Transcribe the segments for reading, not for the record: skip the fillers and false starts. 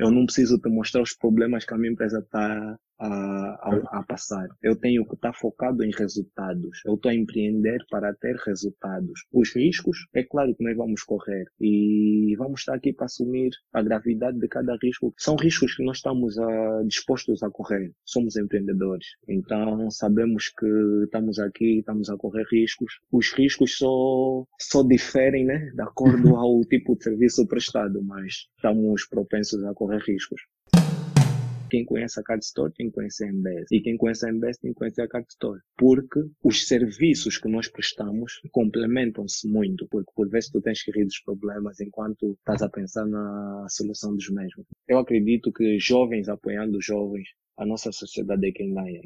Eu não preciso te mostrar os problemas que a minha empresa está a passar. Eu tenho que estar focado em resultados. Eu estou a empreender para ter resultados. Os riscos, é claro que nós vamos correr. E vamos estar aqui para assumir a gravidade de cada risco. São riscos que nós estamos dispostos a correr. Somos empreendedores. Então, sabemos que estamos aqui, estamos a correr riscos. Os riscos só diferem, né? De acordo ao tipo de serviço prestado, mas estamos propensos a correr riscos. Quem conhece a Card Store tem que conhecer a MBS. E quem conhece a MBS tem que conhecer a Card Store. Porque os serviços que nós prestamos complementam-se muito. Porque por vezes tu tens que rir dos problemas enquanto estás a pensar na solução dos mesmos. Eu acredito que jovens apoiando jovens, a nossa sociedade é quem ganha.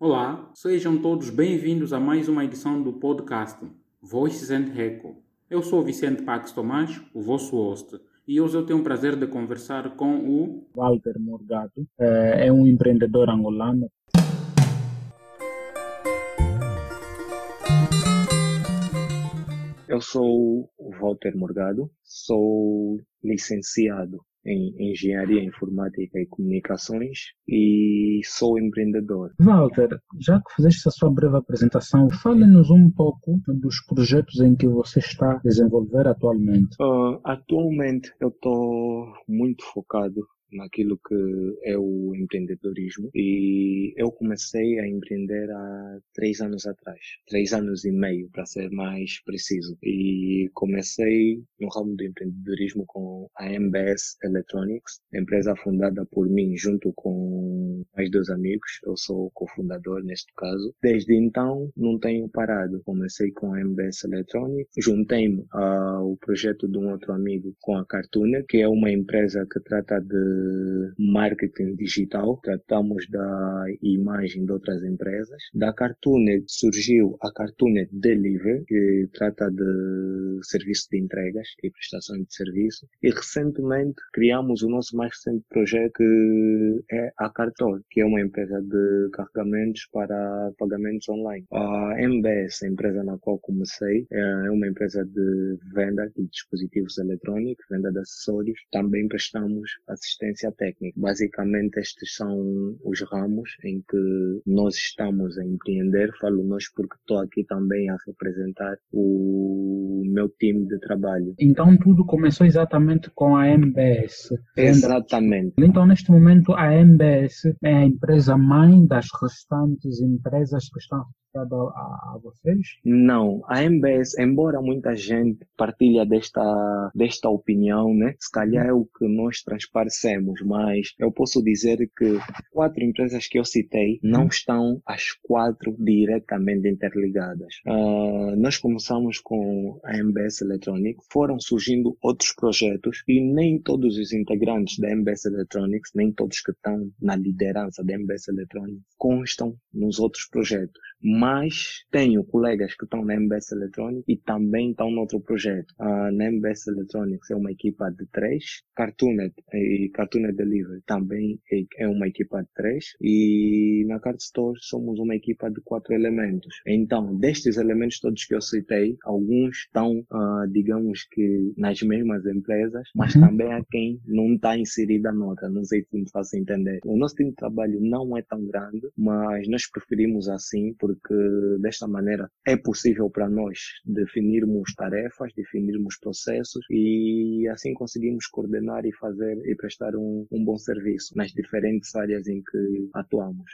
Olá, sejam todos bem-vindos a mais uma edição do podcast Voices and Reco. Eu sou o Vicente Pax Tomás, o vosso host. E hoje eu tenho o prazer de conversar com o Walter Morgado, é um empreendedor angolano. Eu sou o Walter Morgado, sou licenciado em Engenharia Informática e Comunicações e sou empreendedor. Walter, já que fizeste a sua breve apresentação, fale-nos um pouco dos projetos em que você está a desenvolver atualmente. Atualmente eu estou muito focado naquilo que é o empreendedorismo e eu comecei a empreender há 3 anos atrás, 3 anos e meio para ser mais preciso, e comecei no ramo do empreendedorismo com a MBS Electronics, empresa fundada por mim junto com mais 2 amigos, eu sou cofundador neste caso. Desde então não tenho parado, comecei com a MBS Electronics, juntei-me ao projeto de um outro amigo com a Cartoonet, que é uma empresa que trata de marketing digital, tratamos da imagem de outras empresas. Da Cartoonet surgiu a Cartoonet Delivery, que trata de serviço de entregas e prestação de serviço. E recentemente criamos o nosso mais recente projeto, que é a Cartor, que é uma empresa de carregamentos para pagamentos online. A MBS, a empresa na qual comecei, é uma empresa de venda de dispositivos eletrônicos, venda de acessórios. Também prestamos assistência técnica. Basicamente estes são os ramos em que nós estamos a empreender. Falo nós porque estou aqui também a representar o meu time de trabalho. Então tudo começou exatamente com a MBS. Exatamente. Então neste momento a MBS é a empresa mãe das restantes empresas que estão a vocês? Não, a MBS, embora muita gente partilha desta opinião, né? Se calhar é o que nós transparecemos, mas eu posso dizer que 4 empresas que eu citei não estão as 4 diretamente interligadas. Nós começamos com a MBS Electronics, foram surgindo outros projetos e nem todos os integrantes da MBS Electronics, nem todos que estão na liderança da MBS Electronics constam nos outros projetos. Mas tenho colegas que estão na MBS Electronics e também estão noutro projeto. Na MBS Electronics é uma equipa de 3, Cartoonet e Cartoonet Delivery também é uma equipa de 3 e na Card Store somos uma equipa de 4 elementos. Então, destes elementos todos que eu citei, alguns estão, digamos que, nas mesmas empresas, mas também há quem não está inserida noutra. Não sei se me faço entender. O nosso time de trabalho não é tão grande, mas nós preferimos assim, porque desta maneira é possível para nós definirmos tarefas, definirmos processos e assim conseguimos coordenar e fazer e prestar um bom serviço nas diferentes áreas em que atuamos.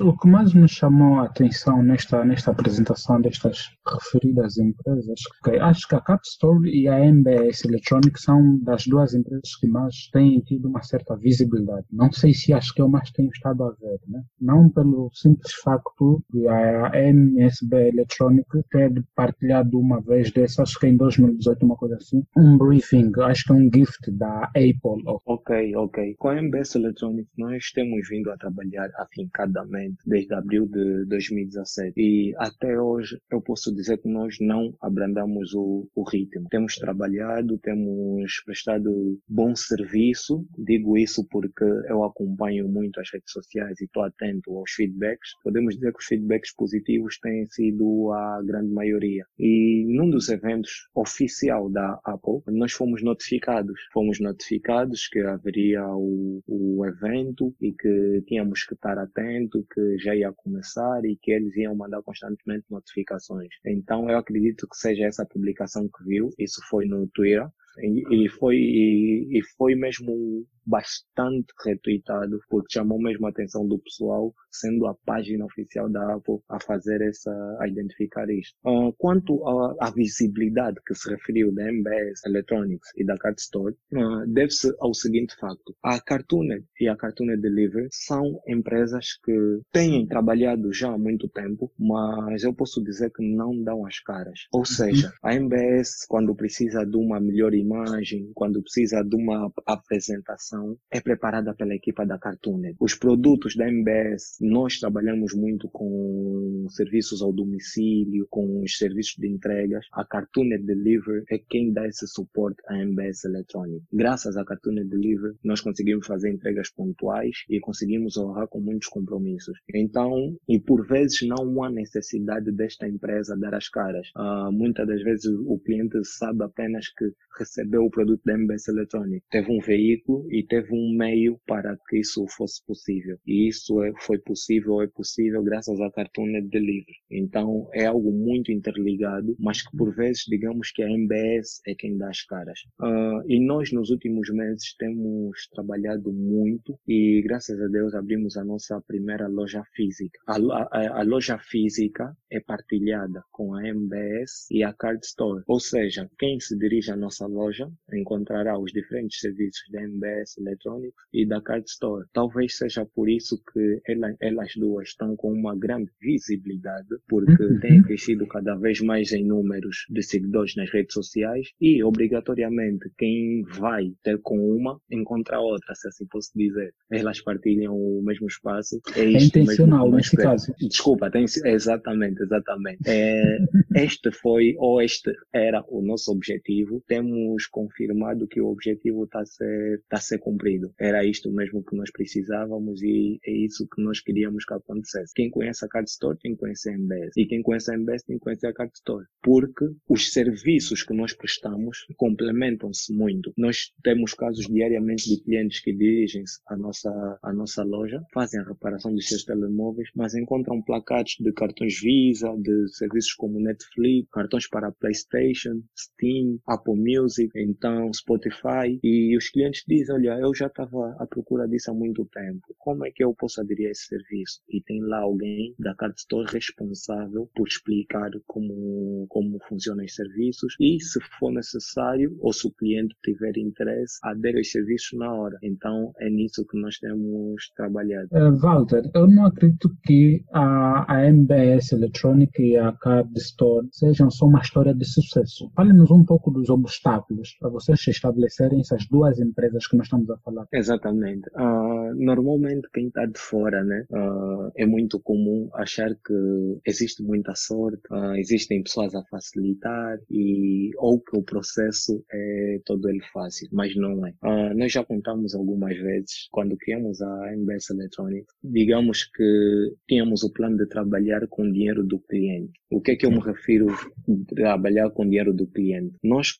O que mais me chamou a atenção nesta apresentação destas referidas empresas, okay, acho que a Card Store e a MBS Electronics são das 2 empresas que mais têm tido uma certa visibilidade. Não sei se acho que eu mais tenho estado a ver, né? Não pelo simples facto de a MSB Electronics ter partilhado uma vez dessas, acho que em 2018, uma coisa assim, um briefing, acho que um gift da Apple. Ok. Com a MBS Electronics nós temos vindo a trabalhar afincadamente desde abril de 2017 e até hoje eu posso dizer que nós não abrandamos o ritmo. Temos trabalhado, temos prestado bom serviço, digo isso porque eu acompanho muito as redes sociais e estou atento aos feedbacks. Podemos dizer que os feedbacks dispositivos têm sido a grande maioria. E num dos eventos oficial da Apple, nós fomos notificados que haveria o evento e que tínhamos que estar atento, que já ia começar e que eles iam mandar constantemente notificações. Então eu acredito que seja essa publicação que viu, isso foi no Twitter. E foi mesmo bastante retweetado, porque chamou mesmo a atenção do pessoal, sendo a página oficial da Apple a fazer a identificar isto. Quanto à visibilidade que se referiu da MBS Electronics e da Card Store, deve-se ao seguinte facto. A Cartoonet e a Cartoonet Delivery são empresas que têm trabalhado já há muito tempo, mas eu posso dizer que não dão as caras. Ou seja, a MBS, quando precisa de uma melhor imagem, quando precisa de uma apresentação, é preparada pela equipa da Cartoonet. Os produtos da MBS, nós trabalhamos muito com serviços ao domicílio, com os serviços de entregas. A Cartoonet Delivery é quem dá esse suporte à MBS Electronics. Graças à Cartoonet Delivery, nós conseguimos fazer entregas pontuais e conseguimos honrar com muitos compromissos. Então, e por vezes não há necessidade desta empresa dar as caras. Muitas das vezes o cliente sabe apenas que recebeu o produto da MBS Electronics. Teve um veículo e teve um meio para que isso fosse possível. E isso é possível graças à Cartoonet Delivery. Então é algo muito interligado, mas que por vezes digamos que a MBS é quem dá as caras. E nós nos últimos meses temos trabalhado muito e graças a Deus abrimos a nossa primeira loja física. A loja física é partilhada com a MBS e a Card Store. Ou seja, quem se dirige à nossa loja encontrará os diferentes serviços da MBS Electronics e da Card Store. Talvez seja por isso que elas duas estão com uma grande visibilidade, porque têm crescido cada vez mais em números de seguidores nas redes sociais e, obrigatoriamente, quem vai ter com uma, encontra outra, se assim posso dizer. Elas partilham o mesmo espaço. É intencional neste caso. Desculpa, exatamente. Este era o nosso objetivo. Temos confirmado que o objetivo está a ser cumprido. Era isto mesmo que nós precisávamos e é isso que nós queríamos que acontecesse. Quem conhece a Card Store tem que conhecer a MBS. E quem conhece a MBS tem que conhecer a Card Store. Porque os serviços que nós prestamos complementam-se muito. Nós temos casos diariamente de clientes que dirigem-se à nossa loja, fazem a reparação dos seus telemóveis, mas encontram placados de cartões Visa, de serviços como Netflix, cartões para PlayStation, Steam, Apple Music, então Spotify, e os clientes dizem, olha, eu já estava à procura disso há muito tempo, como é que eu posso aderir a esse serviço? E tem lá alguém da Card Store responsável por explicar como funcionam os serviços e, se for necessário ou se o cliente tiver interesse, adere aos serviços na hora. Então é nisso que nós temos trabalhado. Walter, eu não acredito que a MBS Electronics e a Card Store sejam só uma história de sucesso. Fale-nos um pouco dos obstáculos para vocês se estabelecerem essas duas empresas que nós estamos a falar. Exatamente. Normalmente quem está de fora, né, é muito comum achar que existe muita sorte, existem pessoas a facilitar ou que o processo é todo ele fácil, mas não é. Nós já contamos algumas vezes, quando criamos a MBS Electronics, digamos que tínhamos o plano de trabalhar com o dinheiro do cliente. O que é que eu me refiro a trabalhar com o dinheiro do cliente? Nós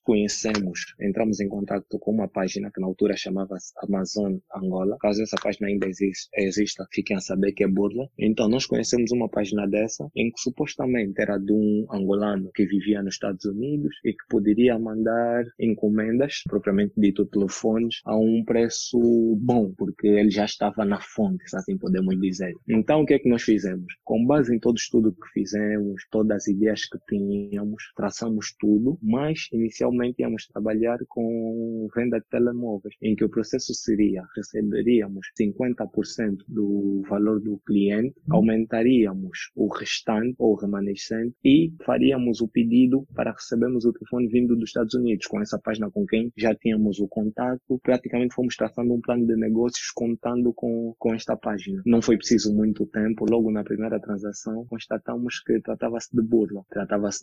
entramos em contato com uma página que na altura chamava-se Amazon Angola. Caso essa página ainda exista, fiquem a saber que é burla. Então nós conhecemos uma página dessa em que supostamente era de um angolano que vivia nos Estados Unidos e que poderia mandar encomendas, propriamente dito telefones, a um preço bom, porque ele já estava na fonte, se assim podemos dizer. Então o que é que nós fizemos? Com base em todo o estudo que fizemos, todas as ideias que tínhamos, traçamos tudo, mas inicialmente íamos trabalhar com venda de telemóveis, em que o processo seria: receberíamos 50% do valor do cliente, aumentaríamos o restante ou remanescente e faríamos o pedido para recebermos o telefone vindo dos Estados Unidos. Com essa página com quem já tínhamos o contato, praticamente fomos traçando um plano de negócios contando com esta página. Não foi preciso muito tempo, logo na primeira transação constatamos que tratava-se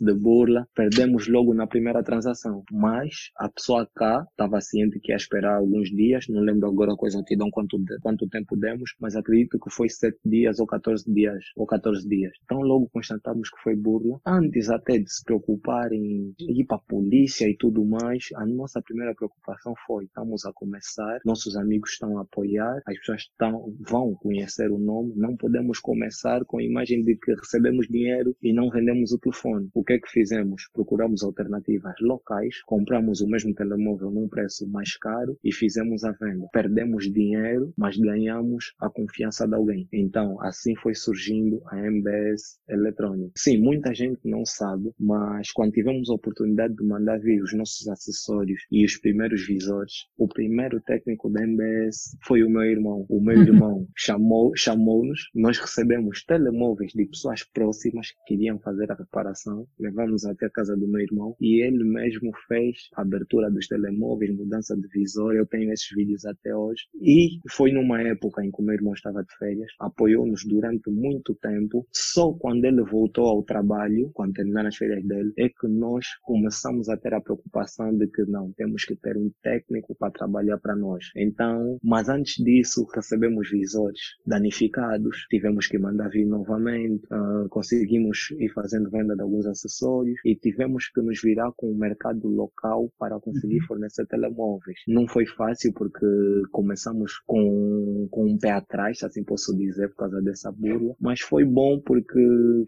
de burla. Perdemos logo na primeira transação, mas reais. A pessoa cá estava ciente que ia esperar alguns dias, não lembro agora a coisa que dão quanto tempo demos, mas acredito que foi 7 dias ou 14 dias. Então logo constatamos que foi burla. Antes até de se preocupar em ir para a polícia e tudo mais, a nossa primeira preocupação foi: estamos a começar, nossos amigos estão a apoiar, as pessoas vão conhecer o nome, não podemos começar com a imagem de que recebemos dinheiro e não vendemos o telefone. O que é que fizemos? Procuramos alternativas locais, compramos o mesmo telemóvel num preço mais caro e fizemos a venda. Perdemos dinheiro, mas ganhamos a confiança de alguém. Então, assim foi surgindo a MBS Electronics. Sim, muita gente não sabe, mas quando tivemos a oportunidade de mandar vir os nossos acessórios e os primeiros visores, o primeiro técnico da MBS foi o meu irmão. O meu irmão chamou-nos, nós recebemos telemóveis de pessoas próximas que queriam fazer a reparação, levamos até a casa do meu irmão e ele mesmo fez a abertura dos telemóveis, mudança de visor, eu tenho esses vídeos até hoje. E foi numa época em que o meu irmão estava de férias, apoiou-nos durante muito tempo, só quando ele voltou ao trabalho, quando terminaram as férias dele, é que nós começamos a ter a preocupação de que não, temos que ter um técnico para trabalhar para nós. Então, mas antes disso, recebemos visores danificados, tivemos que mandar vir novamente, conseguimos ir fazendo venda de alguns acessórios e tivemos que nos virar com o mercado local para conseguir fornecer telemóveis. Não foi fácil porque começamos com um pé atrás, assim posso dizer, por causa dessa burla, mas foi bom porque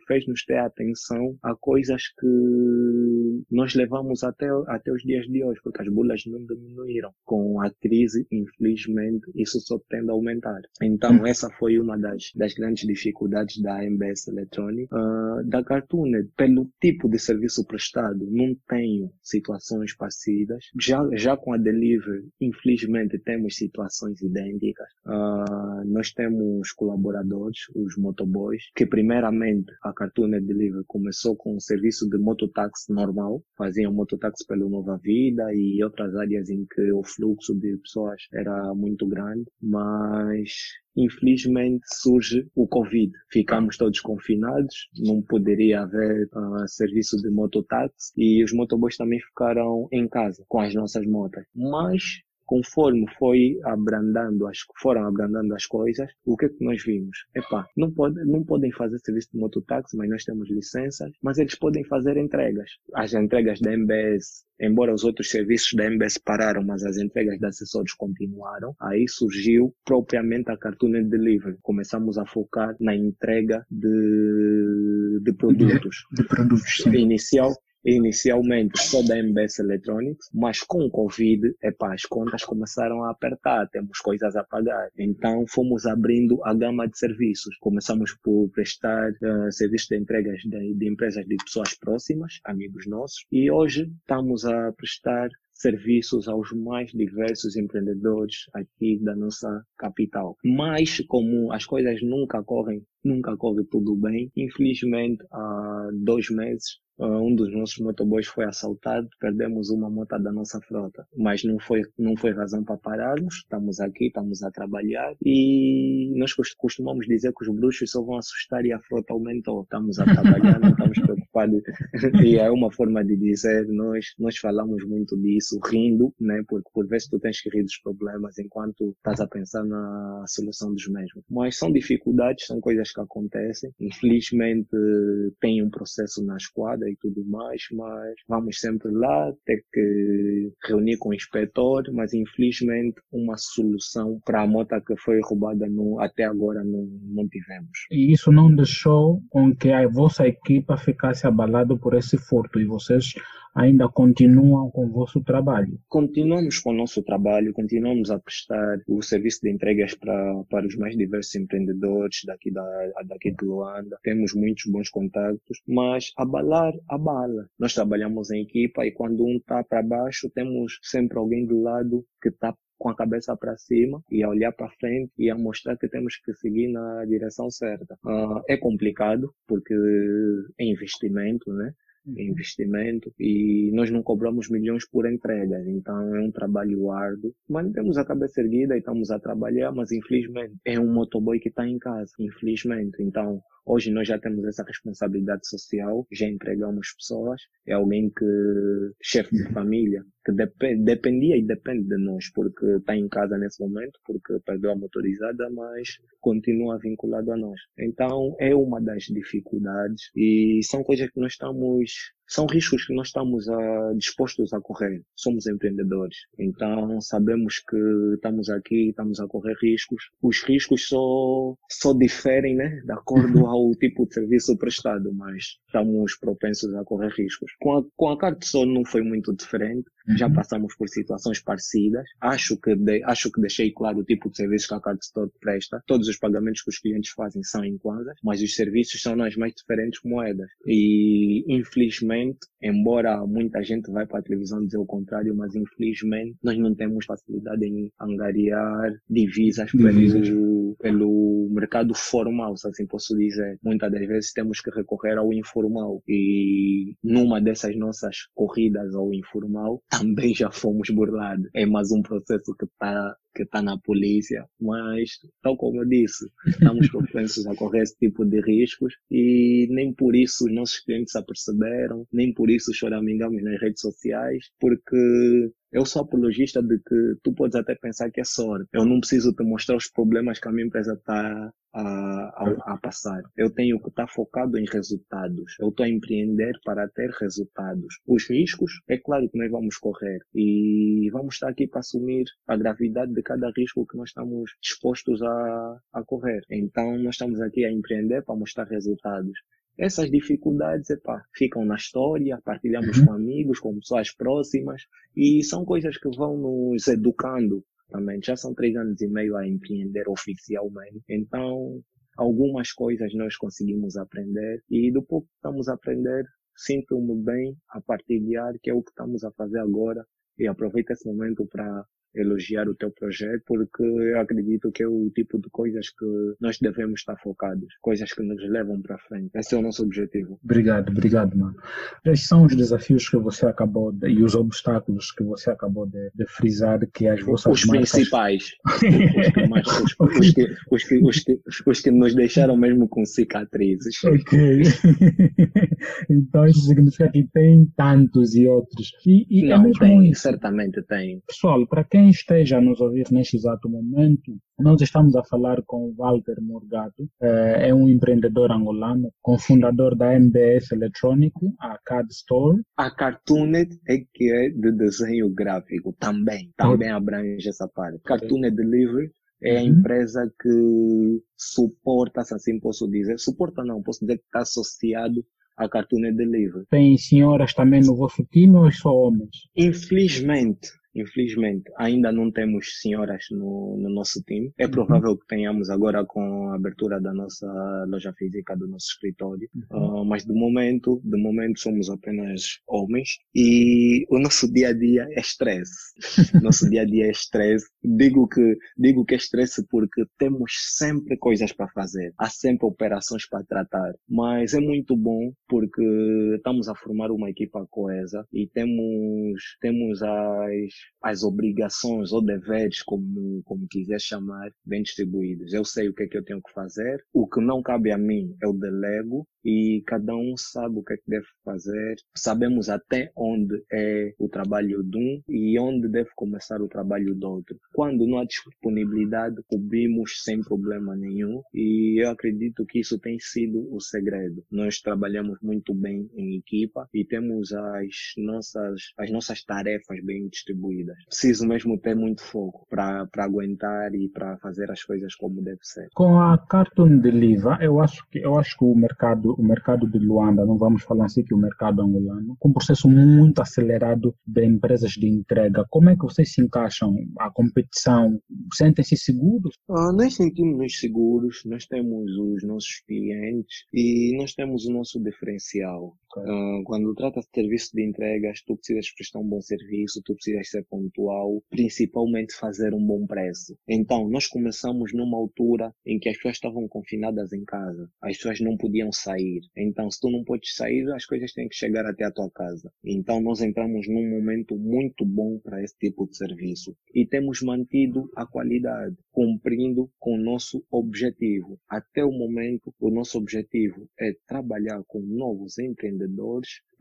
fez-nos ter atenção a coisas que nós levamos até os dias de hoje, porque as burlas não diminuíram. Com a crise, infelizmente, isso só tende a aumentar. Então, essa foi uma das grandes dificuldades da MBS Electronics. Da Cartoonet, pelo tipo de serviço prestado, não tenho situações parecidas. Já com a Delivery, infelizmente, temos situações idênticas. Nós temos colaboradores, os motoboys, que primeiramente a Cartoonet Delivery começou com um serviço de mototáxi normal, faziam mototáxi pelo Nova Vida e outras áreas em que o fluxo de pessoas era muito grande, mas infelizmente surge o Covid. Ficamos todos confinados, não poderia haver serviço de mototáxi e os motoboys também ficaram em casa com as nossas motas. Mas conforme foram abrandando as coisas, o que é que nós vimos? Não podem fazer serviço de mototáxi, mas nós temos licenças, mas eles podem fazer entregas. As entregas da MBS, embora os outros serviços da MBS pararam, mas as entregas de acessórios continuaram. Aí surgiu propriamente a Cartoonet Delivery. Começamos a focar na entrega de produtos. De produtos, sim. Inicialmente só da MBS Electronics, mas com o Covid, as contas começaram a apertar, temos coisas a pagar. Então fomos abrindo a gama de serviços. Começamos por prestar serviços de entregas de empresas de pessoas próximas, amigos nossos, e hoje estamos a prestar serviços aos mais diversos empreendedores aqui da nossa capital. Mas como as coisas nunca correm tudo bem, infelizmente há 2 meses um dos nossos motoboys foi assaltado, perdemos uma moto da nossa frota, mas não foi razão para pararmos, estamos aqui, estamos a trabalhar e nós costumamos dizer que os bruxos só vão assustar e a frota aumentou, estamos a trabalhar, não estamos preocupados e é uma forma de dizer, nós falamos muito disso rindo, né? Porque por vezes tu tens que rir dos problemas enquanto estás a pensar na solução dos mesmos, mas são dificuldades, são coisas que acontecem, infelizmente tem um processo na esquadra e tudo mais, mas vamos sempre lá, ter que reunir com o inspetor, mas infelizmente uma solução para a moto que foi roubada até agora não tivemos. E isso não deixou com que a vossa equipa ficasse abalada por esse furto e vocês ainda continuam com o vosso trabalho? Continuamos com o nosso trabalho, continuamos a prestar o serviço de entregas para os mais diversos empreendedores daqui de Luanda, temos muitos bons contactos, mas abala. Nós trabalhamos em equipa e quando um está para baixo, temos sempre alguém do lado que está com a cabeça para cima e a olhar para frente e a mostrar que temos que seguir na direção certa. É complicado porque é investimento, né? E nós não cobramos milhões por entregas, então é um trabalho árduo, mas temos a cabeça erguida e estamos a trabalhar, mas infelizmente é um motoboy que está em casa, infelizmente, então hoje nós já temos essa responsabilidade social, já empregamos pessoas, é alguém que, chefe de família, que dependia e depende de nós, porque está em casa nesse momento, porque perdeu a motorizada, mas continua vinculado a nós. Então, é uma das dificuldades e são coisas que nós estamos... São riscos que nós estamos dispostos a correr. Somos empreendedores. Então, sabemos que estamos aqui, estamos a correr riscos. Os riscos só diferem, né? De acordo ao tipo de serviço prestado, mas estamos propensos a correr riscos. Com a Card Store não foi muito diferente. Já passamos por situações parecidas. Acho que deixei claro o tipo de serviço que a Card Store presta. Todos os pagamentos que os clientes fazem são em kwanzas, mas os serviços são nas mais diferentes moedas. E, infelizmente, embora muita gente vá para a televisão dizer o contrário, mas infelizmente nós não temos facilidade em angariar divisas pelo mercado formal, se assim posso dizer. Muitas das vezes temos que recorrer ao informal. E numa dessas nossas corridas ao informal, também já fomos burlados. É mais um processo que está na polícia, mas, tal como eu disse, estamos propensos a correr esse tipo de riscos e nem por isso os nossos clientes aperceberam, nem por isso choramingamos nas redes sociais, porque eu sou apologista de que tu podes até pensar que é sorte. Eu não preciso te mostrar os problemas que a minha empresa está a passar. Eu tenho que estar focado em resultados. Eu estou a empreender para ter resultados. Os riscos, é claro que nós vamos correr e vamos estar aqui para assumir a gravidade de cada risco que nós estamos dispostos a correr. Então, nós estamos aqui a empreender para mostrar resultados. Essas dificuldades, ficam na história, partilhamos com amigos, com pessoas próximas e são coisas que vão nos educando também. Já são 3 anos e meio a empreender oficialmente, então algumas coisas nós conseguimos aprender e do pouco que estamos a aprender, sinto-me bem a partilhar, que é o que estamos a fazer agora e aproveito esse momento para elogiar o teu projeto, porque eu acredito que é o tipo de coisas que nós devemos estar focados, coisas que nos levam para frente. Esse é o nosso objetivo. Obrigado, mano. Quais são os desafios que você acabou e os obstáculos que você acabou de frisar que as vossas marcas... principais. Os que nos deixaram mesmo com cicatrizes. Ok. Então isso significa que tem tantos e outros. E não, é mesmo tem, isso. Certamente tem. Pessoal, para quem esteja a nos ouvir neste exato momento, nós estamos a falar com o Walter Morgado, é um empreendedor angolano, cofundador da MBS Electronics, a Card Store. A Cartoonet é que é de desenho gráfico, também abrange essa parte. Cartoonet Delivery é a empresa que suporta, se assim posso dizer, posso dizer que está associado a Cartoonet Delivery. Tem senhoras também no vosso time ou só homens? Infelizmente, ainda não temos senhoras no nosso time. É provável que tenhamos agora com a abertura da nossa loja física, do nosso escritório. Mas de momento somos apenas homens. E o nosso dia a dia é estresse. Digo que é estresse porque temos sempre coisas para fazer. Há sempre operações para tratar. Mas é muito bom porque estamos a formar uma equipa coesa e temos as obrigações ou deveres, como quiser chamar, bem distribuídos. Eu sei o que é que eu tenho que fazer, o que não cabe a mim eu delego e cada um sabe o que é que deve fazer. Sabemos até onde é o trabalho de um e onde deve começar o trabalho do outro. Quando não há disponibilidade, cobrimos sem problema nenhum e eu acredito que isso tem sido o segredo. Nós trabalhamos muito bem em equipa e temos as nossas tarefas bem distribuídas. Preciso mesmo ter muito foco para aguentar e para fazer as coisas como deve ser. Com a Cartoonet Delivery, eu acho que o mercado de Luanda, não vamos falar assim que o mercado angolano, com um processo muito acelerado de empresas de entrega. Como é que vocês se encaixam? A competição, sentem-se seguros? Nós sentimos-nos seguros, nós temos os nossos clientes e nós temos o nosso diferencial. Quando trata-se de serviço de entregas, tu precisas prestar um bom serviço, tu precisas ser pontual, principalmente fazer um bom preço. Então, nós começamos numa altura em que as pessoas estavam confinadas em casa, as pessoas não podiam sair. Então, se tu não podes sair, as coisas têm que chegar até a tua casa. Então, nós entramos num momento muito bom para esse tipo de serviço e temos mantido a qualidade, cumprindo com o nosso objetivo. Até o momento, o nosso objetivo é trabalhar com novos empreendedores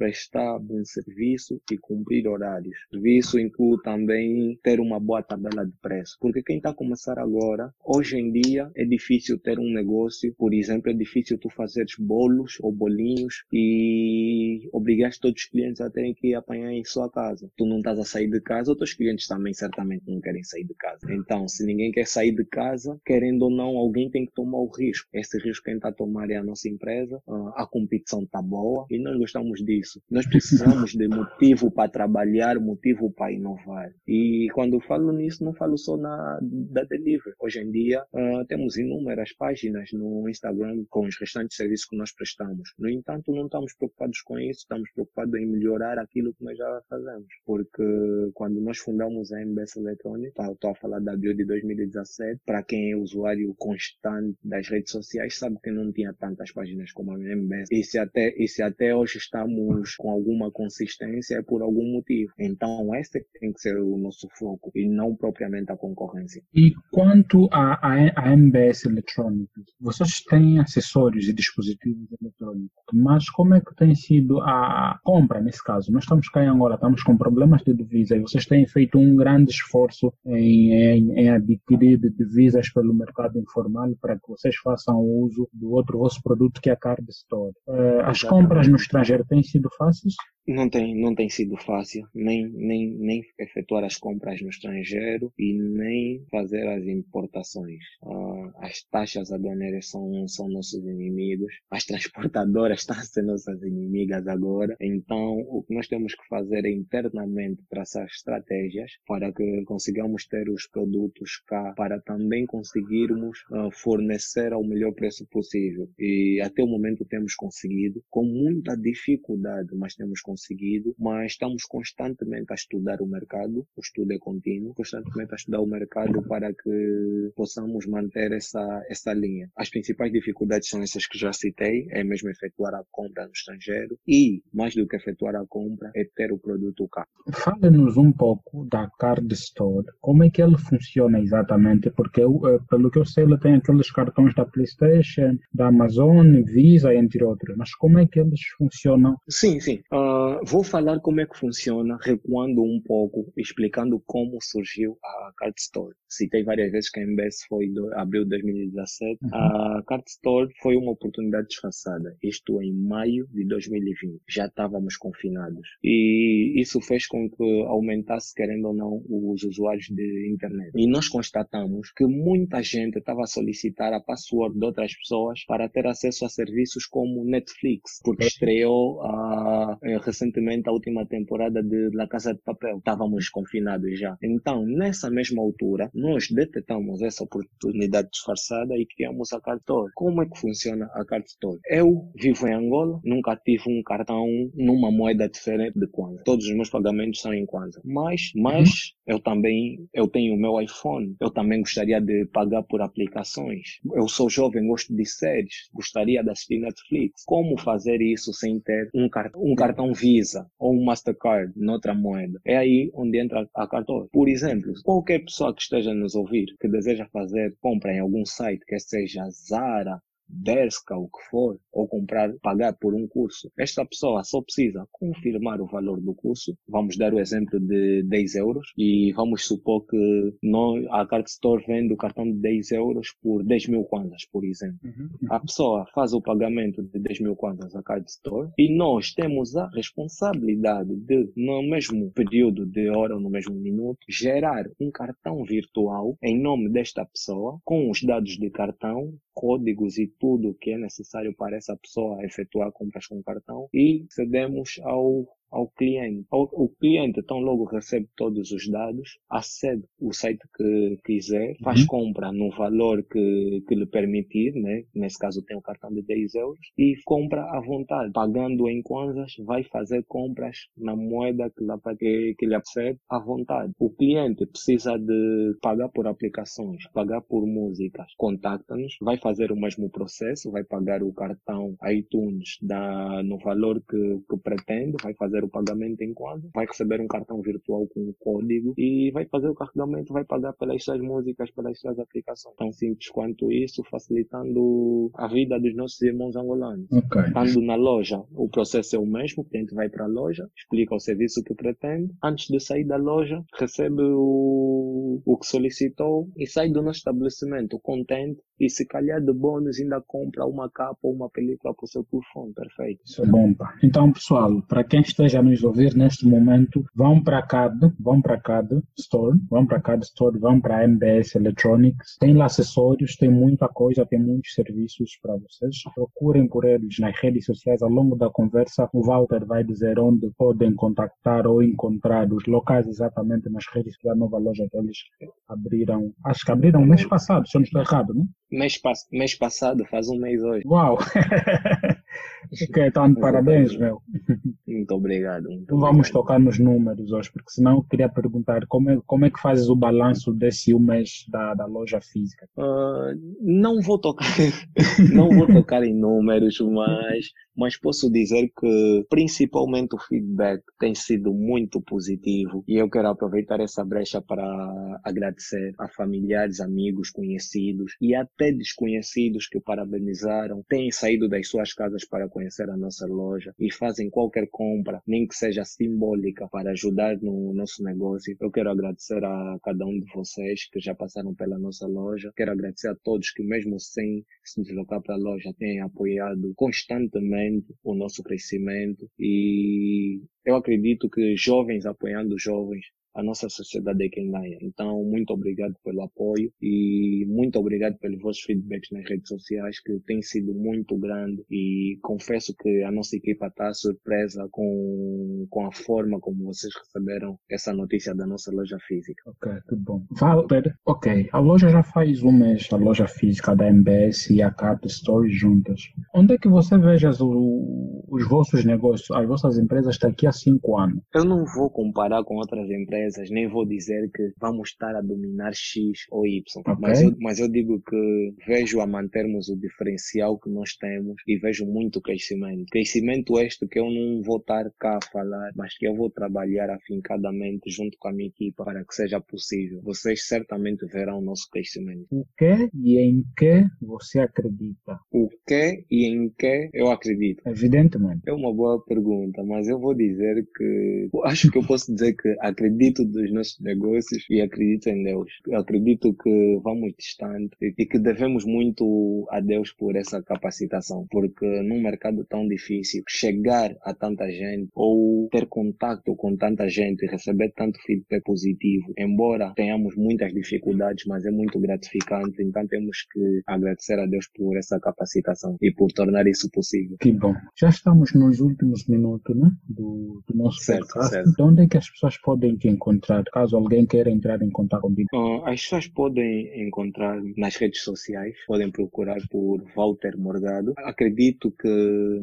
prestar bom serviço e cumprir horários. Isso inclui também ter uma boa tabela de preço, porque quem está a começar agora, hoje em dia é difícil ter um negócio, por exemplo, é difícil tu fazeres bolos ou bolinhos e obrigares todos os clientes a terem que apanhar em sua casa. Tu não estás a sair de casa, outros clientes também certamente não querem sair de casa. Então, se ninguém quer sair de casa, querendo ou não, alguém tem que tomar o risco. Esse risco quem está a tomar é a nossa empresa, a competição está boa e nós gostamos disso. Nós precisamos de motivo para trabalhar, motivo para inovar. E quando eu falo nisso, não falo só da delivery. Hoje em dia, temos inúmeras páginas no Instagram com os restantes serviços que nós prestamos. No entanto, não estamos preocupados com isso, estamos preocupados em melhorar aquilo que nós já fazemos. Porque quando nós fundamos a MBS Electronics, estou a falar da bio de 2017, para quem é usuário constante das redes sociais, sabe que não tinha tantas páginas como a MBS. E se até hoje estamos com alguma consistência, é por algum motivo. Então, esse tem que ser o nosso foco e não propriamente a concorrência. E quanto à MBS Electronics, vocês têm acessórios e dispositivos eletrônicos, mas como é que tem sido a compra nesse caso? Nós estamos cá em Angola, estamos com problemas de divisa e vocês têm feito um grande esforço em adquirir divisas pelo mercado informal para que vocês façam uso do outro vosso produto, que é a Card Store. As compras no estrangeiro têm sido fáceis? Não tem sido fácil, nem efetuar as compras no estrangeiro e nem fazer as importações. As taxas aduaneiras são nossos inimigos, as transportadoras estão sendo nossas inimigas agora. Então, o que nós temos que fazer é internamente traçar estratégias para que consigamos ter os produtos cá, para também conseguirmos fornecer ao melhor preço possível. E até o momento temos conseguido, com muita dificuldade, mas temos conseguido, mas estamos constantemente a estudar o mercado, o estudo é contínuo, constantemente a estudar o mercado para que possamos manter essa linha. As principais dificuldades são essas que já citei, é mesmo efetuar a compra no estrangeiro e, mais do que efetuar a compra, é ter o produto cá. Fala-nos um pouco da Card Store, como é que ele funciona exatamente, porque pelo que eu sei, ele tem aqueles cartões da PlayStation, da Amazon, Visa, entre outros, mas como é que eles funcionam? Sim. Vou falar como é que funciona, recuando um pouco, explicando como surgiu a Card Store. Citei várias vezes que a MBS foi abril de 2017. Uhum. A Card Store foi uma oportunidade disfarçada. Isto em maio de 2020. Já estávamos confinados. E isso fez com que aumentasse, querendo ou não, os usuários de internet. E nós constatamos que muita gente estava a solicitar a password de outras pessoas para ter acesso a serviços como Netflix, porque estreou recentemente a última temporada de La Casa de Papel. Estávamos confinados já. Então, nessa mesma altura, nós detectamos essa oportunidade disfarçada e criamos a Card Store. Como é que funciona a Card Store? Eu vivo em Angola, nunca tive um cartão numa moeda diferente de Kwanza. Todos os meus pagamentos são em Kwanza. Mas eu tenho o meu iPhone. Eu também gostaria de pagar por aplicações. Eu sou jovem, gosto de séries, gostaria de assistir Netflix. Como fazer isso sem ter um cartão Visa ou um Mastercard noutra moeda? É aí onde entra a Card Store. Por exemplo, qualquer pessoa que esteja a nos ouvir, que deseja fazer compra em algum site, quer seja Zara, Bershka, o que for, ou pagar por um curso, esta pessoa só precisa confirmar o valor do curso. Vamos dar o exemplo de 10 euros e vamos supor que a Card Store vende o cartão de 10 euros por 10 mil kwanzas, por exemplo. Uhum. A pessoa faz o pagamento de 10 mil kwanzas à Card Store e nós temos a responsabilidade de, no mesmo período de hora ou no mesmo minuto, gerar um cartão virtual em nome desta pessoa, com os dados de cartão, códigos e tudo o que é necessário para essa pessoa efetuar compras com cartão, e cedemos ao cliente. O cliente, tão logo, recebe todos os dados, acede o site que quiser, faz compra no valor que lhe permitir, né? Nesse caso tem um cartão de 10 euros, e compra à vontade. Pagando em kwanzas, vai fazer compras na moeda que lhe apetece à vontade. O cliente precisa de pagar por aplicações, pagar por músicas, contacta-nos, vai fazer o mesmo processo, vai pagar o cartão iTunes no valor que pretende, vai fazer fazer o pagamento em casa, vai receber um cartão virtual com um código e vai fazer o carregamento, vai pagar pelas suas músicas, pelas suas aplicações. Tão simples quanto isso, facilitando a vida dos nossos irmãos angolanos. Okay. Estando na loja, o processo é o mesmo, o cliente vai para a loja, explica o serviço que pretende, antes de sair da loja, recebe o que solicitou e sai do nosso estabelecimento contente e se calhar de bônus ainda compra uma capa ou uma película para o seu telefone. Perfeito. Isso é bom, pá. Então, pessoal, para quem esteja a nos ouvir neste momento, vão para Card Store, vão para MBS Electronics. Tem lá acessórios, tem muita coisa, tem muitos serviços para vocês. Procurem por eles nas redes sociais. Ao longo da conversa, o Walter vai dizer onde podem contactar ou encontrar os locais exatamente nas redes da nova loja que eles abriram. Acho que abriram mês passado, se eu não estou errado, não? Mês passado, faz um mês hoje. Uau! Okay, então, parabéns, meu. Muito obrigado. Muito Vamos obrigado. Tocar nos números hoje, porque senão eu queria perguntar como é que fazes o balanço desse mês da loja física? Não vou tocar em números, mas posso dizer que principalmente o feedback tem sido muito positivo e eu quero aproveitar essa brecha para agradecer a familiares, amigos, conhecidos e até desconhecidos que parabenizaram, têm saído das suas casas para conhecer a nossa loja e fazem qualquer compra, nem que seja simbólica, para ajudar no nosso negócio. Eu quero agradecer a cada um de vocês que já passaram pela nossa loja. Quero agradecer a todos que mesmo sem se deslocar para a loja têm apoiado constantemente o nosso crescimento e eu acredito que jovens apoiando jovens, a nossa sociedade é quem ganha. Então, muito obrigado pelo apoio e muito obrigado pelos vossos feedbacks nas redes sociais, que tem sido muito grande e confesso que a nossa equipa está surpresa com a forma como vocês receberam essa notícia da nossa loja física. Ok, tudo bom. Walter, ok, a loja já faz um mês, a loja física da MBS e a Card Store juntas. Onde é que você veja os vossos negócios, as vossas empresas daqui a 5 anos? Eu não vou comparar com outras empresas, nem vou dizer que vamos estar a dominar X ou Y, okay. mas eu digo que vejo a mantermos o diferencial que nós temos e vejo muito crescimento. Crescimento este que eu não vou estar cá a falar, mas que eu vou trabalhar afincadamente junto com a minha equipa para que seja possível. Vocês certamente verão o nosso crescimento. O que e em que você acredita? O que e em que eu acredito? Evidentemente. É uma boa pergunta, mas eu vou dizer que... Acho que eu posso dizer que acredito dos nossos negócios e acredito em Deus. Eu acredito que vamos distante e que devemos muito a Deus por essa capacitação, porque num mercado tão difícil, chegar a tanta gente ou ter contato com tanta gente e receber tanto feedback positivo, embora tenhamos muitas dificuldades, mas é muito gratificante. Então temos que agradecer a Deus por essa capacitação e por tornar isso possível. Que bom. Já estamos nos últimos minutos, né, do nosso podcast. Então, onde é que as pessoas podem te encontrar, caso alguém queira entrar em contato contigo? As pessoas podem encontrar nas redes sociais, podem procurar por Walter Morgado. Acredito que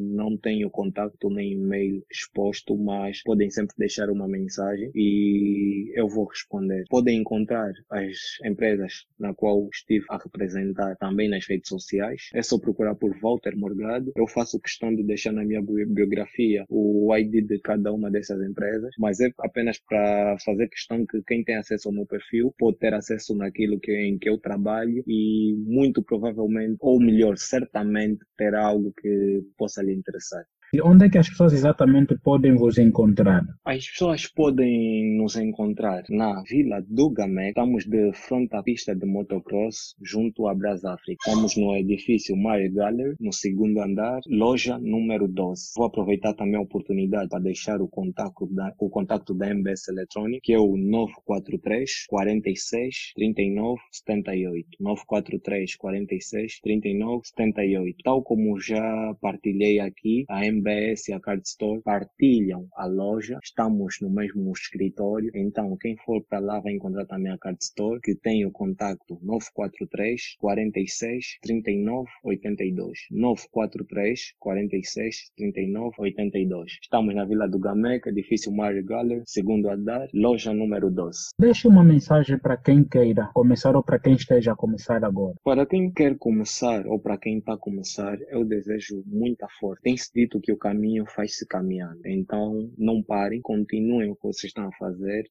não tenho contato nem e-mail exposto, mas podem sempre deixar uma mensagem e eu vou responder. Podem encontrar as empresas na qual estive a representar também nas redes sociais. É só procurar por Walter Morgado. Eu faço questão de deixar na minha biografia o ID de cada uma dessas empresas, mas é apenas para fazer questão que quem tem acesso ao meu perfil pode ter acesso naquilo em que eu trabalho e muito provavelmente, ou melhor, certamente terá algo que possa lhe interessar. E onde é que as pessoas exatamente podem vos encontrar? As pessoas podem nos encontrar na Vila do Gamé. Estamos de frente à pista de motocross, junto à Brazáfrica. Estamos no edifício Mario Galler, no 2º andar, loja número 12. Vou aproveitar também a oportunidade para deixar o contato da MBS Electronics, que é o 943 46 39 78. 943 46 39 78. Tal como já partilhei aqui, a MBS e a Card Store partilham a loja, estamos no mesmo escritório, então quem for para lá vai encontrar também a Card Store, que tem o contacto 943 46 39 82. 943 46 39 82. Estamos na Vila do Gamé, edifício Mario Galler, 2º andar, loja número 12. Deixe uma mensagem para quem queira começar ou para quem esteja a começar agora. Para quem quer começar ou para quem está a começar, eu desejo muita força. Tem-se dito que que o caminho faz-se caminhando. Então, não parem, continuem o que vocês estão a fazer,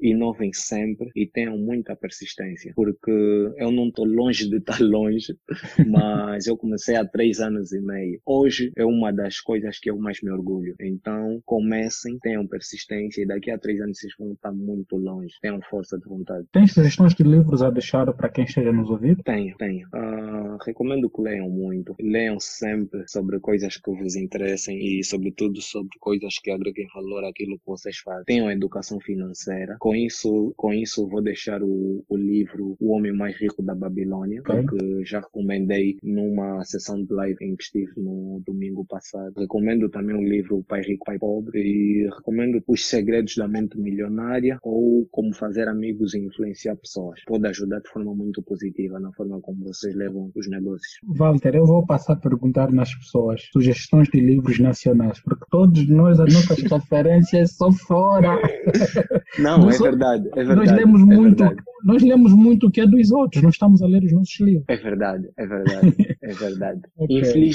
inovem sempre e tenham muita persistência, porque eu não estou longe de estar longe, mas eu comecei há 3 anos e meio. Hoje é uma das coisas que eu mais me orgulho. Então, comecem, tenham persistência e daqui a 3 anos vocês vão estar muito longe. Tenham força de vontade. Tem sugestões de livros a deixar para quem esteja nos ouvindo? Tenho. Recomendo que leiam muito. Leiam sempre sobre coisas que vos interessem e, sobretudo, sobre coisas que agreguem valor àquilo que vocês fazem. Tenham educação financeira. Com isso vou deixar o livro O Homem Mais Rico da Babilônia, que já recomendei numa sessão de live em que estive no domingo passado. Recomendo também o livro O Pai Rico, Pai Pobre e recomendo Os Segredos da Mente Milionária ou Como Fazer Amigos e Influenciar Pessoas. Pode ajudar de forma muito positiva na forma como vocês levam os negócios. Walter, eu vou passar a perguntar nas pessoas sugestões de livros nacionais, porque todos nós, as nossas referências são fora. Não, é verdade, é verdade. Nós lemos muito o que é dos outros, não estamos a ler os nossos livros. É verdade. Okay.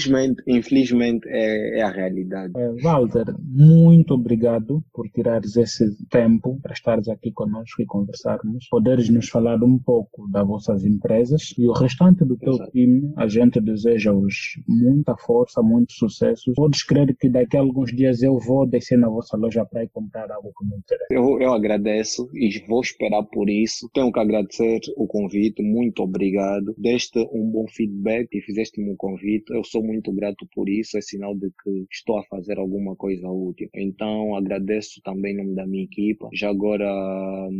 Infelizmente é a realidade. Walter, muito obrigado por tirares esse tempo para estares aqui conosco e conversarmos, poderes nos falar um pouco das vossas empresas e o restante do teu time. A gente deseja-vos muita força, muito sucesso. Podes crer que daqui a alguns dias eu vou descer na vossa loja para ir comprar algo que me interessa. Eu agradeço e vou esperar por isso. Tenho que agradecer o convite, muito obrigado. Deste um bom feedback e fizeste-me um convite. Eu sou muito grato por isso, é sinal de que estou a fazer alguma coisa útil. Então agradeço também em nome da minha equipa. Já agora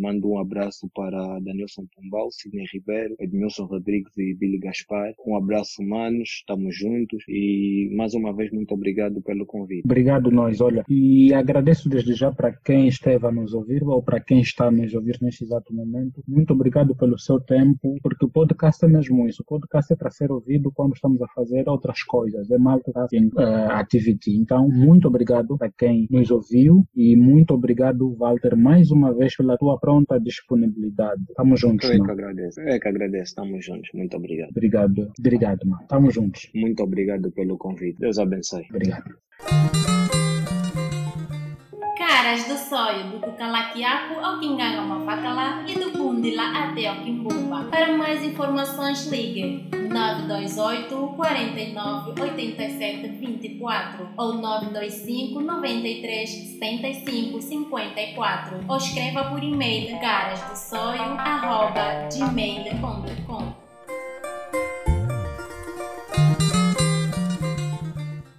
mando um abraço para Danielson Pombal, Sidney Ribeiro, Edmilson Rodrigues e Billy Gaspar. Um abraço, manos, estamos juntos e mais uma vez muito obrigado pelo convite. Obrigado nós, olha, e agradeço desde já para quem esteve a nos ouvir ou para quem está a nos ouvir neste exato momento. Muito obrigado pelo seu tempo, porque o podcast é mesmo isso, o podcast é para ser ouvido quando estamos a fazer outras coisas, é multitasking activity. Então, muito obrigado a quem nos ouviu e muito obrigado, Walter, mais uma vez pela tua pronta disponibilidade. Estamos juntos, mano. Eu que agradeço, estamos juntos, muito obrigado. Obrigado, mano. Estamos juntos. Muito obrigado pelo convite, Deus abençoe. Obrigado. Caras do Soio, do Cucalaquiaco ao Quinganga Mavacalá e do Bundila até ao Quimbumba. Para mais informações, ligue 928 49 87 24 ou 925 93 75 54 ou escreva por e-mail carasdosoio@gmail.com.